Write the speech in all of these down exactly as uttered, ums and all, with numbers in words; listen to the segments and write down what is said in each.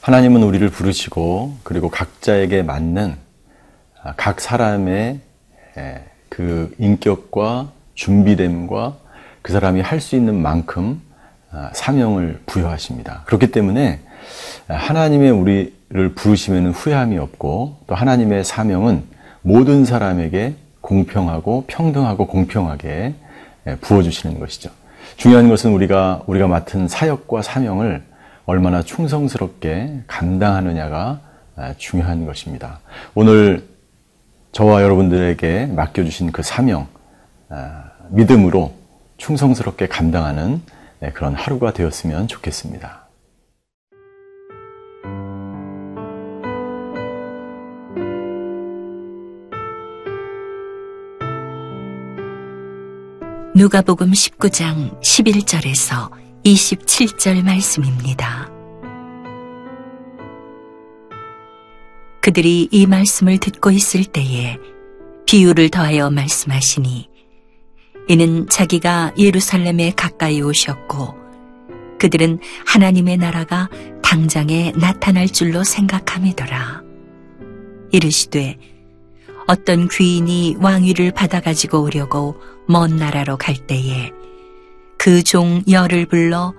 하나님은 우리를 부르시고 그리고 각자에게 맞는 각 사람의 그 인격과 준비됨과 그 사람이 할 수 있는 만큼 사명을 부여하십니다. 그렇기 때문에 하나님의 우리를 부르시면 후회함이 없고 또 하나님의 사명은 모든 사람에게 공평하고 평등하고 공평하게 부어주시는 것이죠. 중요한 것은 우리가 우리가 맡은 사역과 사명을 얼마나 충성스럽게 감당하느냐가 중요한 것입니다. 오늘 저와 여러분들에게 맡겨주신 그 사명, 믿음으로 충성스럽게 감당하는 그런 하루가 되었으면 좋겠습니다. 누가복음 십구 장 십일 절에서 이십칠 절 말씀입니다. 그들이 이 말씀을 듣고 있을 때에 비유를 더하여 말씀하시니 이는 자기가 예루살렘에 가까이 오셨고 그들은 하나님의 나라가 당장에 나타날 줄로 생각함이더라. 이르시되 어떤 귀인이 왕위를 받아가지고 오려고 먼 나라로 갈 때에 그 종 열을 불러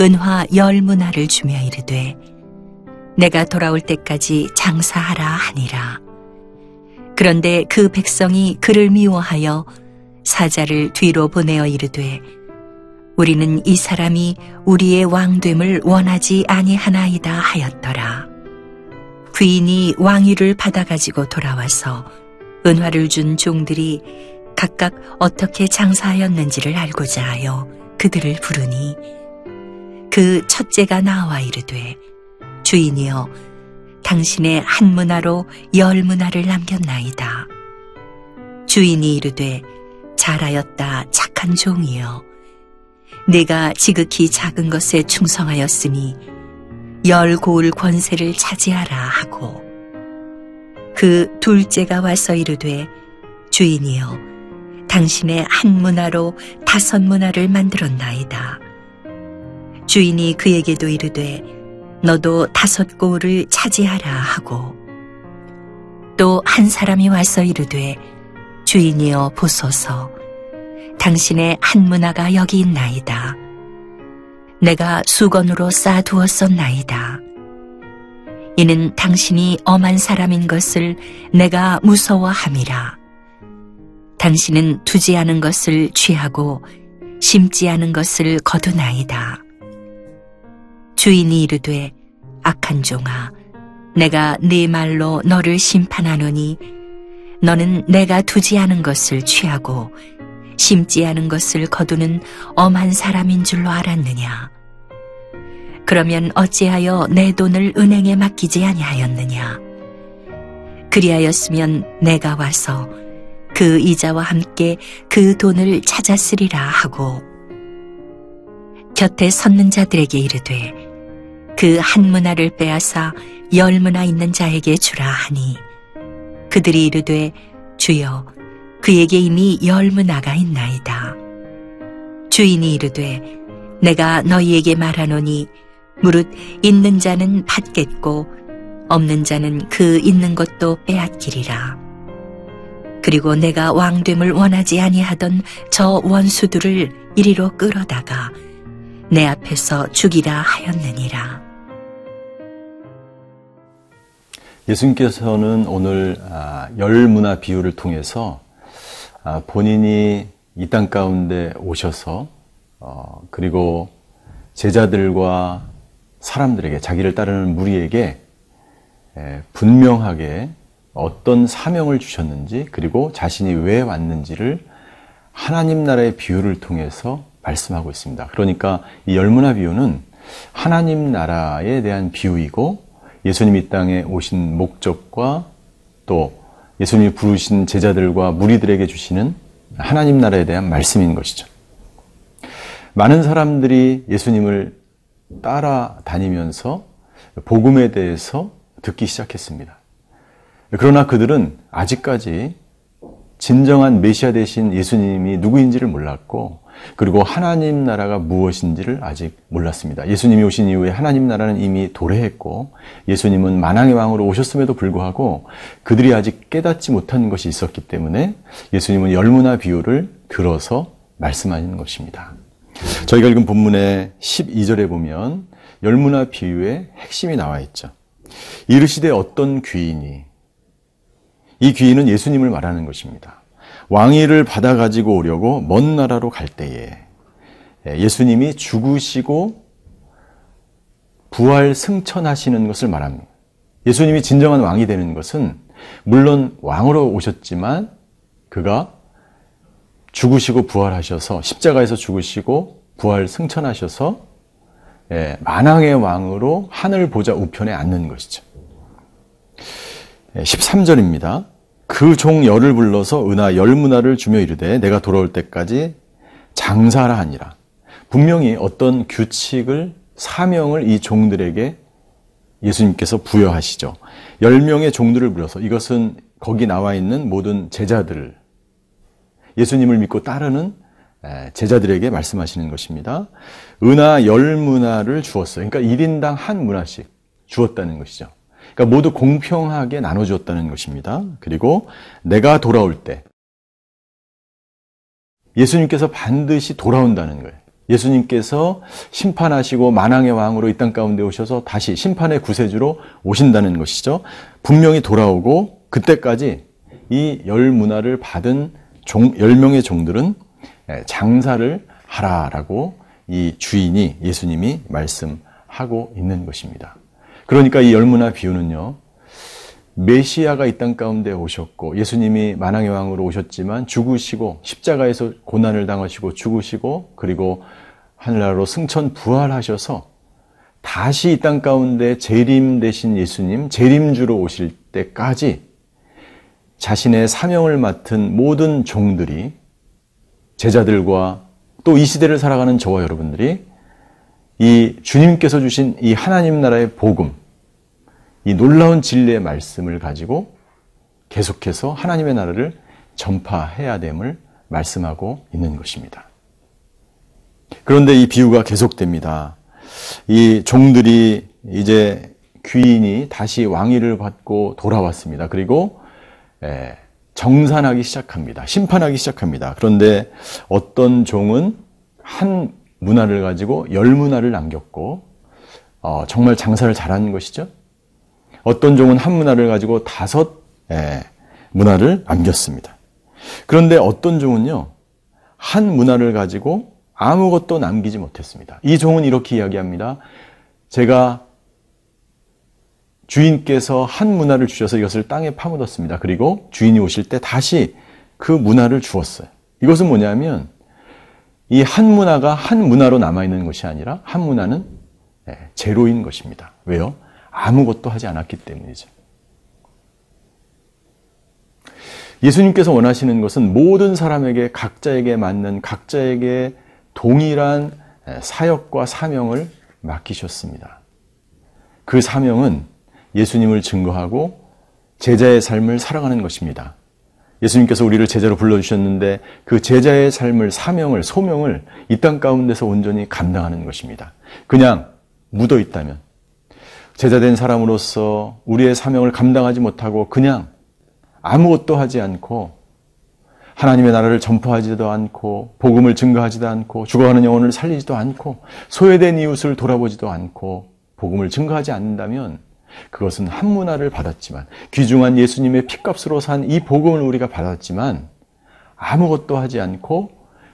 은화 열 문화를 주며 이르되 내가 돌아올 때까지 장사하라 하니라. 그런데 그 백성이 그를 미워하여 사자를 뒤로 보내어 이르되 우리는 이 사람이 우리의 왕됨을 원하지 아니하나이다 하였더라. 귀인이 왕위를 받아가지고 돌아와서 은화를 준 종들이 각각 어떻게 장사하였는지를 알고자 하여 그들을 부르니 그 첫째가 나와 이르되 주인이여 당신의 한 문화로 열 문화를 남겼나이다. 주인이 이르되 잘하였다 착한 종이여 내가 지극히 작은 것에 충성하였으니 열 고을 권세를 차지하라 하고 그 둘째가 와서 이르되 주인이여 당신의 한 문화로 다섯 문화를 만들었나이다. 주인이 그에게도 이르되 너도 다섯 고을을 차지하라 하고 또 한 사람이 와서 이르되 주인이여 보소서 당신의 한 문화가 여기 있나이다. 내가 수건으로 싸두었었나이다. 이는 당신이 엄한 사람인 것을 내가 무서워함이라. 당신은 두지 않은 것을 취하고 심지 않은 것을 거두나이다. 주인이 이르되 악한 종아 내가 네 말로 너를 심판하노니 너는 내가 두지 않은 것을 취하고 심지 않은 것을 거두는 엄한 사람인 줄로 알았느냐. 그러면 어찌하여 내 돈을 은행에 맡기지 아니하였느냐. 그리하였으면 내가 와서 그 이자와 함께 그 돈을 찾아 쓰리라 하고 곁에 섰는 자들에게 이르되 그 한 문화를 빼앗아 열 문화 있는 자에게 주라 하니 그들이 이르되 주여 그에게 이미 열 문화가 있나이다. 주인이 이르되 내가 너희에게 말하노니 무릇 있는 자는 받겠고 없는 자는 그 있는 것도 빼앗기리라. 그리고 내가 왕됨을 원하지 아니하던 저 원수들을 이리로 끌어다가 내 앞에서 죽이라 하였느니라. 예수님께서는 오늘 열 문화 비유를 통해서 본인이 이 땅 가운데 오셔서 그리고 제자들과 사람들에게 자기를 따르는 무리에게 분명하게 어떤 사명을 주셨는지 그리고 자신이 왜 왔는지를 하나님 나라의 비유를 통해서 말씀하고 있습니다. 그러니까 이 열문화 비유는 하나님 나라에 대한 비유이고 예수님이 이 땅에 오신 목적과 또 예수님이 부르신 제자들과 무리들에게 주시는 하나님 나라에 대한 말씀인 것이죠. 많은 사람들이 예수님을 따라다니면서 복음에 대해서 듣기 시작했습니다. 그러나 그들은 아직까지 진정한 메시아 되신 예수님이 누구인지를 몰랐고, 그리고 하나님 나라가 무엇인지를 아직 몰랐습니다. 예수님이 오신 이후에 하나님 나라는 이미 도래했고 예수님은 만왕의 왕으로 오셨음에도 불구하고 그들이 아직 깨닫지 못한 것이 있었기 때문에 예수님은 열무나 비유를 들어서 말씀하시는 것입니다. 저희가 읽은 본문의 십이 절에 보면 열무나 비유의 핵심이 나와 있죠. 이르시되 어떤 귀인이, 이 귀인은 예수님을 말하는 것입니다. 왕위를 받아 가지고 오려고 먼 나라로 갈 때에 예수님이 죽으시고 부활 승천하시는 것을 말합니다. 예수님이 진정한 왕이 되는 것은 물론 왕으로 오셨지만 그가 죽으시고 부활하셔서 십자가에서 죽으시고 부활 승천하셔서 만왕의 왕으로 하늘 보좌 우편에 앉는 것이죠. 십삼 절입니다. 그 종 열을 불러서 은하 열문화를 주며 이르되 내가 돌아올 때까지 장사하라 하니라. 분명히 어떤 규칙을, 사명을 이 종들에게 예수님께서 부여하시죠. 열 명의 종들을 불러서, 이것은 거기 나와 있는 모든 제자들을, 예수님을 믿고 따르는 제자들에게 말씀하시는 것입니다. 은하 열 문화를 주었어요. 그러니까 일 인당 한 문화씩 주었다는 것이죠. 그러니까 모두 공평하게 나눠주었다는 것입니다. 그리고 내가 돌아올 때 예수님께서 반드시 돌아온다는 거예요. 예수님께서 심판하시고 만왕의 왕으로 이 땅 가운데 오셔서 다시 심판의 구세주로 오신다는 것이죠. 분명히 돌아오고 그때까지 이 열 문화를 받은 종, 열 명의 종들은 장사를 하라라고 이 주인이, 예수님이 말씀하고 있는 것입니다. 그러니까 이 열무나 비유는요, 메시아가 이 땅 가운데 오셨고 예수님이 만왕의 왕으로 오셨지만 죽으시고 십자가에서 고난을 당하시고 죽으시고 그리고 하늘나라로 승천 부활하셔서 다시 이 땅 가운데 재림되신 예수님, 재림주로 오실 때까지 자신의 사명을 맡은 모든 종들이, 제자들과 또 이 시대를 살아가는 저와 여러분들이 이 주님께서 주신 이 하나님 나라의 복음, 이 놀라운 진리의 말씀을 가지고 계속해서 하나님의 나라를 전파해야 됨을 말씀하고 있는 것입니다. 그런데 이 비유가 계속됩니다. 이 종들이, 이제 귀인이 다시 왕위를 받고 돌아왔습니다. 그리고 정산하기 시작합니다. 심판하기 시작합니다. 그런데 어떤 종은 한 문화를 가지고 열 문화를 남겼고 어, 정말 장사를 잘하는 것이죠. 어떤 종은 한 문화를 가지고 다섯 예, 문화를 남겼습니다. 그런데 어떤 종은요, 한 문화를 가지고 아무것도 남기지 못했습니다. 이 종은 이렇게 이야기합니다. 제가, 주인께서 한 문화를 주셔서 이것을 땅에 파묻었습니다. 그리고 주인이 오실 때 다시 그 문화를 주었어요. 이것은 뭐냐면 이 한 문화가 한 문화로 남아있는 것이 아니라 한 문화는 제로인 것입니다. 왜요? 아무것도 하지 않았기 때문이죠. 예수님께서 원하시는 것은 모든 사람에게, 각자에게 맞는, 각자에게 동일한 사역과 사명을 맡기셨습니다. 그 사명은 예수님을 증거하고 제자의 삶을 살아가는 것입니다. 예수님께서 우리를 제자로 불러주셨는데 그 제자의 삶을, 사명을, 소명을 이 땅 가운데서 온전히 감당하는 것입니다. 그냥 묻어있다면, 제자된 사람으로서 우리의 사명을 감당하지 못하고 그냥 아무것도 하지 않고 하나님의 나라를 전파하지도 않고 복음을 증거하지도 않고 죽어가는 영혼을 살리지도 않고 소외된 이웃을 돌아보지도 않고 복음을 증거하지 않는다면 그것은 한 문화를 받았지만, 귀중한 예수님의 핏값으로 산 이 복음을 우리가 받았지만 아무것도 하지 않고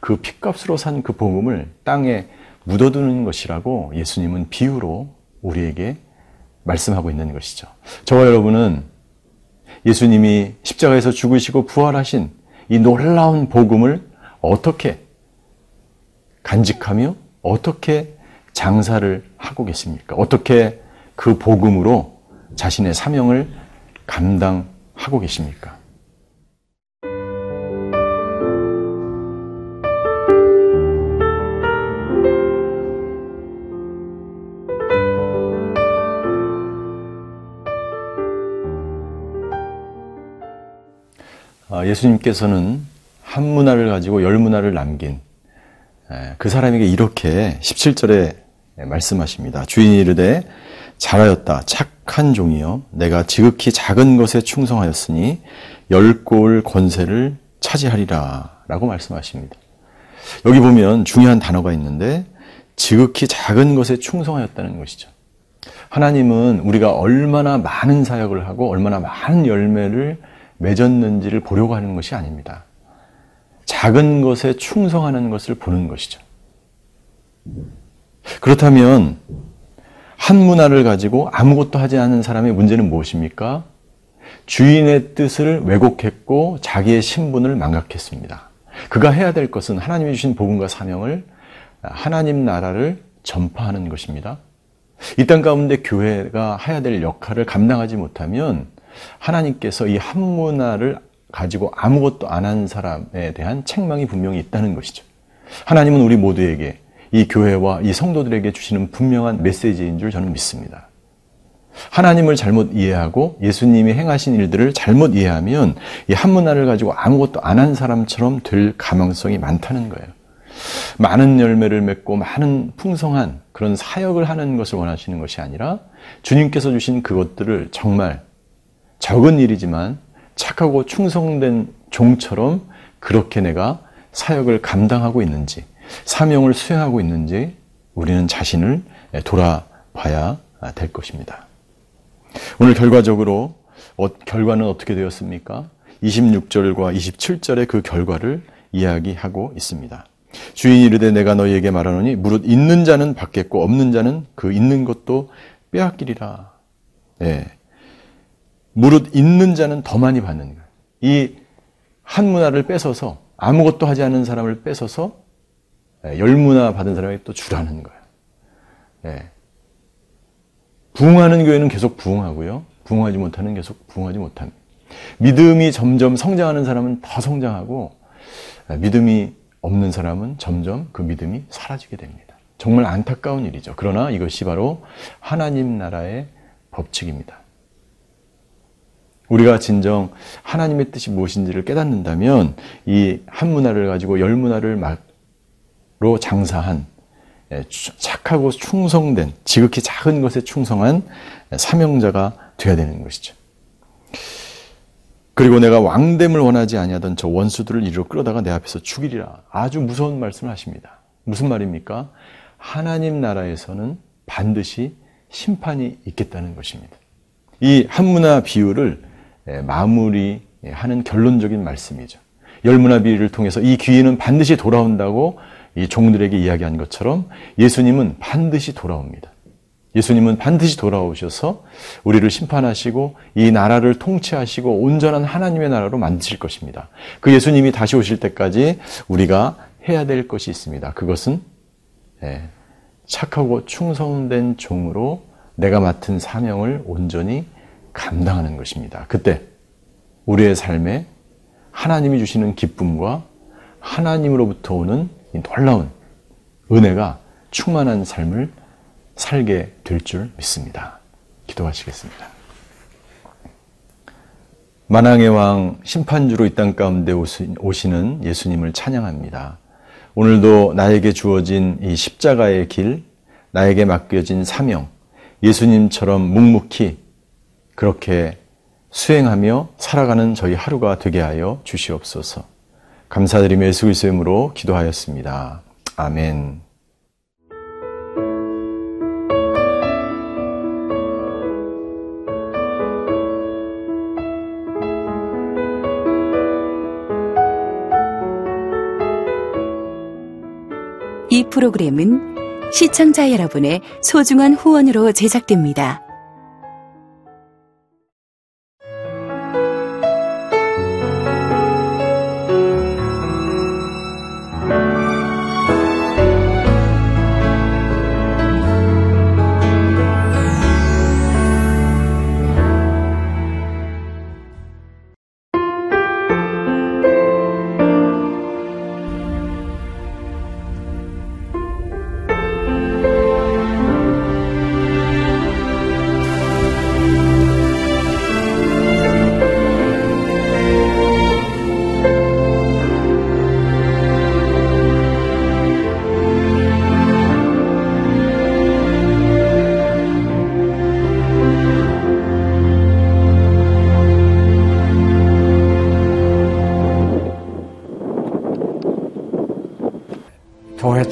그 핏값으로 산 그 복음을 땅에 묻어두는 것이라고 예수님은 비유로 우리에게 말씀하고 있는 것이죠. 저와 여러분은 예수님이 십자가에서 죽으시고 부활하신 이 놀라운 복음을 어떻게 간직하며 어떻게 장사를 하고 계십니까? 어떻게 그 복음으로 자신의 사명을 감당하고 계십니까? 예수님께서는 한 문화를 가지고 열 문화를 남긴 그 사람에게 이렇게 십칠 절에 말씀하십니다. 주인이 이르되 잘하였다 착한 종이여 내가 지극히 작은 것에 충성하였으니 열 골 권세를 차지하리라 라고 말씀하십니다. 여기 보면 중요한 단어가 있는데 지극히 작은 것에 충성하였다는 것이죠. 하나님은 우리가 얼마나 많은 사역을 하고 얼마나 많은 열매를 맺었는지를 보려고 하는 것이 아닙니다. 작은 것에 충성하는 것을 보는 것이죠. 그렇다면 한 문화를 가지고 아무것도 하지 않은 사람의 문제는 무엇입니까? 주인의 뜻을 왜곡했고 자기의 신분을 망각했습니다. 그가 해야 될 것은 하나님이 주신 복음과 사명을 하나님 나라를 전파하는 것입니다. 이 땅 가운데 교회가 해야 될 역할을 감당하지 못하면 하나님께서 이 한 문화를 가지고 아무것도 안 한 사람에 대한 책망이 분명히 있다는 것이죠. 하나님은 우리 모두에게 이 교회와 이 성도들에게 주시는 분명한 메시지인 줄 저는 믿습니다. 하나님을 잘못 이해하고 예수님이 행하신 일들을 잘못 이해하면 이 한 문화를 가지고 아무것도 안 한 사람처럼 될 가능성이 많다는 거예요. 많은 열매를 맺고 많은 풍성한 그런 사역을 하는 것을 원하시는 것이 아니라 주님께서 주신 그것들을 정말 적은 일이지만 착하고 충성된 종처럼 그렇게 내가 사역을 감당하고 있는지 사명을 수행하고 있는지 우리는 자신을 돌아봐야 될 것입니다. 오늘 결과적으로 어, 결과는 어떻게 되었습니까? 이십육 절과 이십칠 절의 그 결과를 이야기하고 있습니다. 주인이 이르되 내가 너희에게 말하노니 무릇 있는 자는 받겠고 없는 자는 그 있는 것도 빼앗기리라. 네. 무릇 있는 자는 더 많이 받는 거예요. 이 한 문화를 뺏어서 아무것도 하지 않은 사람을 뺏어서 열 문화 받은 사람에게 또 주라는 거예요. 예. 부흥하는 교회는 계속 부흥하고요. 부흥하지 못하는 계속 부흥하지 못합니다. 믿음이 점점 성장하는 사람은 더 성장하고 믿음이 없는 사람은 점점 그 믿음이 사라지게 됩니다. 정말 안타까운 일이죠. 그러나 이것이 바로 하나님 나라의 법칙입니다. 우리가 진정 하나님의 뜻이 무엇인지를 깨닫는다면 이 한 문화를 가지고 열 문화를로 장사한 착하고 충성된 지극히 작은 것에 충성한 사명자가 되어야 되는 것이죠. 그리고 내가 왕됨을 원하지 아니하던 저 원수들을 이리로 끌어다가 내 앞에서 죽이리라. 아주 무서운 말씀을 하십니다. 무슨 말입니까? 하나님 나라에서는 반드시 심판이 있겠다는 것입니다. 이 한 문화 비유를 마무리하는 결론적인 말씀이죠. 열 문화 비유를 통해서 이 귀인은 반드시 돌아온다고 이 종들에게 이야기한 것처럼 예수님은 반드시 돌아옵니다. 예수님은 반드시 돌아오셔서 우리를 심판하시고 이 나라를 통치하시고 온전한 하나님의 나라로 만드실 것입니다. 그 예수님이 다시 오실 때까지 우리가 해야 될 것이 있습니다. 그것은 착하고 충성된 종으로 내가 맡은 사명을 온전히 감당하는 것입니다. 그때 우리의 삶에 하나님이 주시는 기쁨과 하나님으로부터 오는 이 놀라운 은혜가 충만한 삶을 살게 될 줄 믿습니다. 기도하시겠습니다. 만왕의 왕 심판주로 이 땅 가운데 오시는 예수님을 찬양합니다. 오늘도 나에게 주어진 이 십자가의 길, 나에게 맡겨진 사명, 예수님처럼 묵묵히 그렇게 수행하며 살아가는 저희 하루가 되게 하여 주시옵소서. 감사드리며 예수 그리스도의 이름으로 기도하였습니다. 아멘. 이 프로그램은 시청자 여러분의 소중한 후원으로 제작됩니다. 교회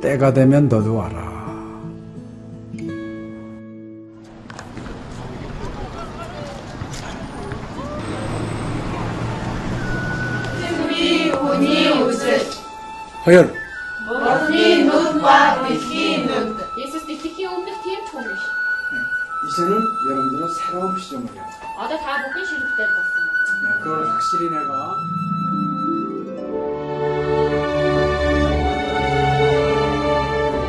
때가 되면 너도 와라. 허혈. 이제는 여러분들은 새로운 시점을 해야 돼. 네, 그걸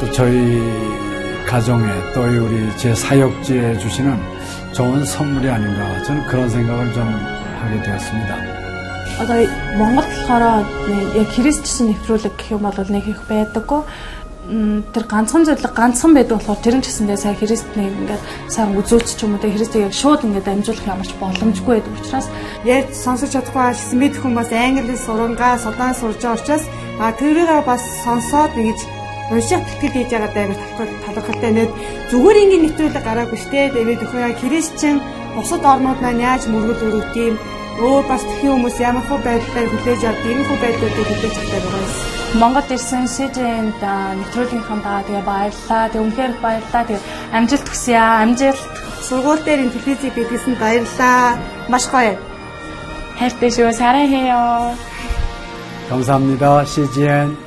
또 저희 가정에 또 우리 제 사역지에 주시는 좋은 선물이 아닌가, 저는 그런 생각을 좀 하게 되었습니다. Одоо Монгол болохоор яг Христчсэн нефролог гэх юм бол нэг их байдаггүй. Тэр ганцхан зөвлөг ганцхан байдаг болохоор тэр нь ч гэсэндээ сая Христний ингээд сайн үзүүлч ч юм уу тэ Христийг яг шууд ингээд амжуулах ямарч боломжгүй байдаг учраас ярьж сонсож чадахгүй байсан мэд хүмүүс англи сурангаа судаан сурж байгаа учраас а тэрийг бас сонсоод ингэж уншаад тэтгэл хийж байгаа даа гэж талархалтай нэг зүгээр ингээд нэвтрүүлэг гараагүй штэ. Тэгээд өхөө Христчэн бусад орнууд маань яаж мөргөл өрөвд юм. 오, 바스티오 무시하면 후배들 후배자 팀 후배들도 후배자들로서 뭔가 들쓴 시즌다 니트로진 한다 되게 바일라 대웅결 바일라 대 암질 특수야 암질 수고 때린 필리지 비트슨 바일라 맛있어요. 헬 때시오 사랑해요. 감사합니다. 씨지엔.